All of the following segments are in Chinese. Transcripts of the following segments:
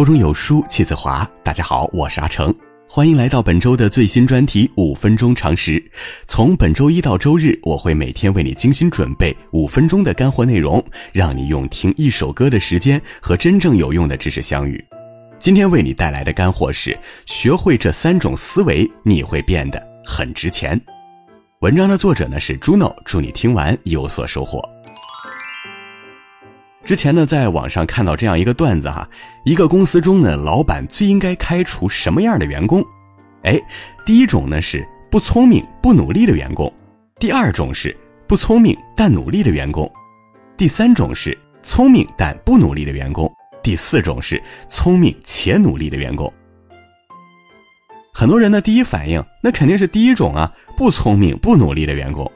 腹中有书气自华。大家好，我是阿成，欢迎来到本周的最新专题5分钟常识。从本周一到周日，我会每天为你精心准备5分钟的干货内容，让你用听一首歌的时间和真正有用的知识相遇。今天为你带来的干货是，学会这三种思维，你会变得很值钱。文章的作者呢是 Juno， 祝你听完有所收获。之前呢，在网上看到这样一个段子一个公司中呢，老板最应该开除什么样的员工？第一种呢是不聪明不努力的员工，第二种是不聪明但努力的员工，第三种是聪明但不努力的员工，第四种是聪明且努力的员工。很多人的第一反应，那肯定是第一种不聪明不努力的员工。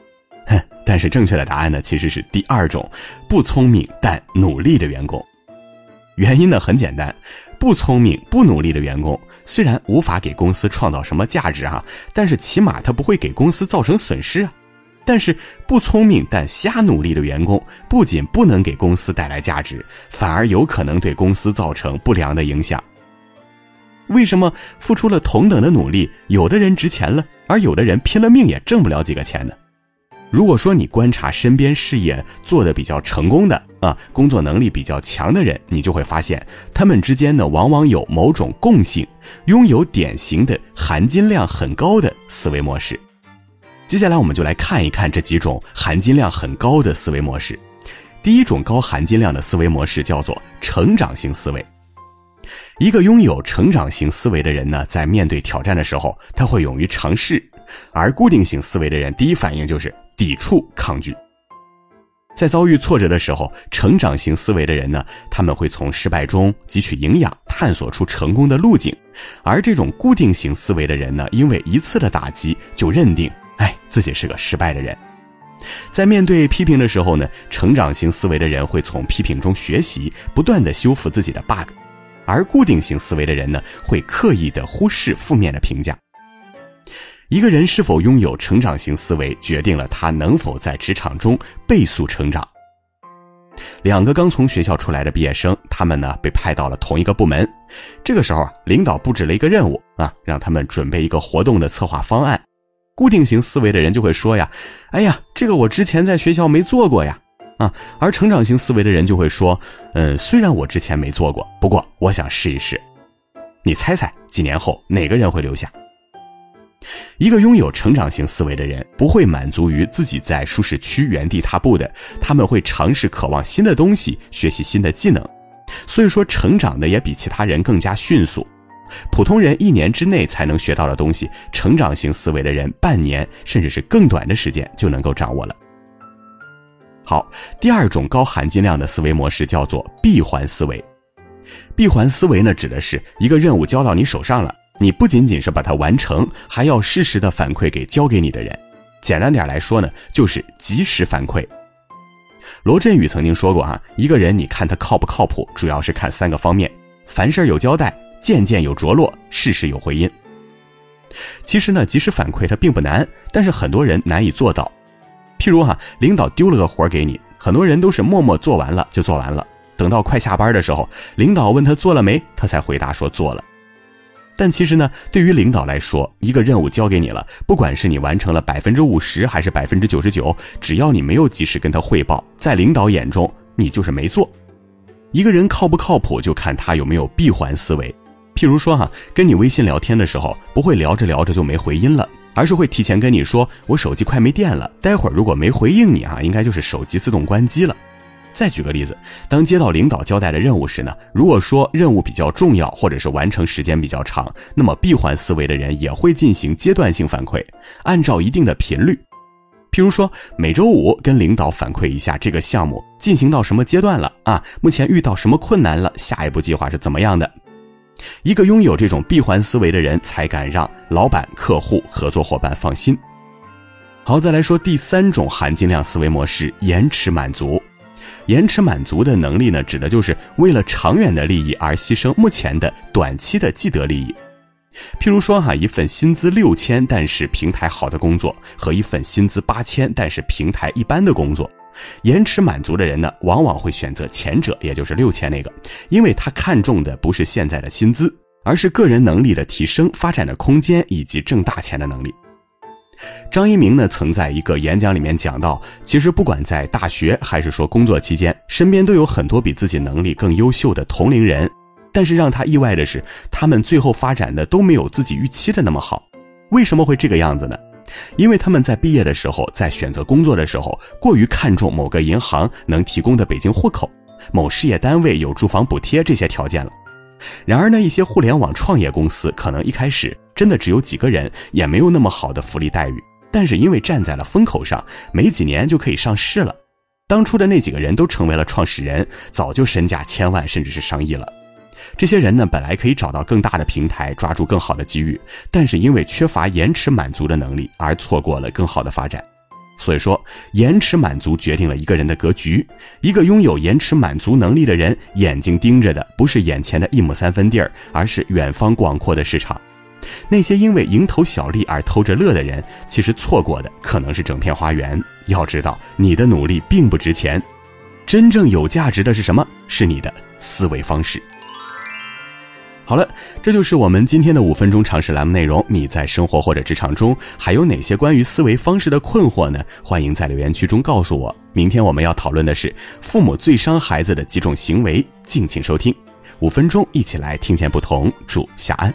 但是正确的答案呢，其实是第二种，不聪明但努力的员工。原因呢很简单，不聪明不努力的员工虽然无法给公司创造什么价值但是起码他不会给公司造成损失。但是不聪明但瞎努力的员工，不仅不能给公司带来价值，反而有可能对公司造成不良的影响。为什么付出了同等的努力，有的人值钱了，而有的人拼了命也挣不了几个钱呢？如果说你观察身边事业做得比较成功的工作能力比较强的人，你就会发现他们之间呢往往有某种共性，拥有典型的含金量很高的思维模式。接下来我们就来看一看这几种含金量很高的思维模式。第一种高含金量的思维模式叫做成长型思维。一个拥有成长型思维的人呢，在面对挑战的时候，他会勇于尝试，而固定型思维的人第一反应就是抵触抗拒。在遭遇挫折的时候，成长型思维的人呢，他们会从失败中汲取营养，探索出成功的路径。而这种固定型思维的人呢，因为一次的打击就认定自己是个失败的人。在面对批评的时候呢，成长型思维的人会从批评中学习，不断地修复自己的 bug。而固定型思维的人呢，会刻意地忽视负面的评价。一个人是否拥有成长型思维，决定了他能否在职场中倍速成长。两个刚从学校出来的毕业生，他们呢被派到了同一个部门。这个时候领导布置了一个任务让他们准备一个活动的策划方案。固定型思维的人就会说这个我之前在学校没做过呀。而成长型思维的人就会说，虽然我之前没做过，不过我想试一试。你猜猜几年后哪个人会留下？一个拥有成长型思维的人不会满足于自己在舒适区原地踏步的，他们会尝试渴望新的东西，学习新的技能。所以说成长的也比其他人更加迅速。普通人一年之内才能学到的东西，成长型思维的人半年甚至是更短的时间就能够掌握了。好，第二种高含金量的思维模式叫做闭环思维。闭环思维呢，指的是一个任务交到你手上了，你不仅仅是把它完成，还要适时的反馈给交给你的人。简单点来说呢，就是及时反馈。罗振宇曾经说过一个人你看他靠不靠谱，主要是看三个方面：凡事有交代，件件有着落，事事有回音。其实呢，及时反馈它并不难，但是很多人难以做到。譬如领导丢了个活给你，很多人都是默默做完了就做完了，等到快下班的时候，领导问他做了没，他才回答说做了。但其实呢，对于领导来说，一个任务交给你了，不管是你完成了 50% 还是 99%， 只要你没有及时跟他汇报，在领导眼中你就是没做。一个人靠不靠谱，就看他有没有闭环思维。譬如说跟你微信聊天的时候，不会聊着聊着就没回音了，而是会提前跟你说，我手机快没电了，待会儿如果没回应你应该就是手机自动关机了。再举个例子，当接到领导交代的任务时呢，如果说任务比较重要，或者是完成时间比较长，那么闭环思维的人也会进行阶段性反馈，按照一定的频率。譬如说每周五跟领导反馈一下这个项目进行到什么阶段了目前遇到什么困难了，下一步计划是怎么样的。一个拥有这种闭环思维的人，才敢让老板、客户、合作伙伴放心。好，再来说第三种含金量思维模式，延迟满足。延迟满足的能力呢，指的就是为了长远的利益而牺牲目前的短期的既得利益。譬如说一份薪资6000但是平台好的工作，和一份薪资8000但是平台一般的工作，延迟满足的人呢，往往会选择前者，也就是6000那个，因为他看重的不是现在的薪资，而是个人能力的提升、发展的空间以及挣大钱的能力。张一鸣呢，曾在一个演讲里面讲到，其实不管在大学还是说工作期间，身边都有很多比自己能力更优秀的同龄人，但是让他意外的是，他们最后发展的都没有自己预期的那么好。为什么会这个样子呢？因为他们在毕业的时候，在选择工作的时候，过于看重某个银行能提供的北京户口、某事业单位有住房补贴这些条件了。然而呢，一些互联网创业公司可能一开始真的只有几个人，也没有那么好的福利待遇，但是因为站在了风口上，没几年就可以上市了。当初的那几个人都成为了创始人，早就身价千万甚至是上亿了。这些人呢，本来可以找到更大的平台，抓住更好的机遇，但是因为缺乏延迟满足的能力，而错过了更好的发展。所以说，延迟满足决定了一个人的格局。一个拥有延迟满足能力的人，眼睛盯着的不是眼前的一亩三分地儿，而是远方广阔的市场。那些因为蝇头小利而偷着乐的人，其实错过的可能是整片花园。要知道，你的努力并不值钱，真正有价值的是什么？是你的思维方式。好了，这就是我们今天的5分钟常识栏目内容。你在生活或者职场中还有哪些关于思维方式的困惑呢？欢迎在留言区中告诉我。明天我们要讨论的是父母最伤孩子的几种行为，敬请收听。5分钟一起来听见不同，祝下安。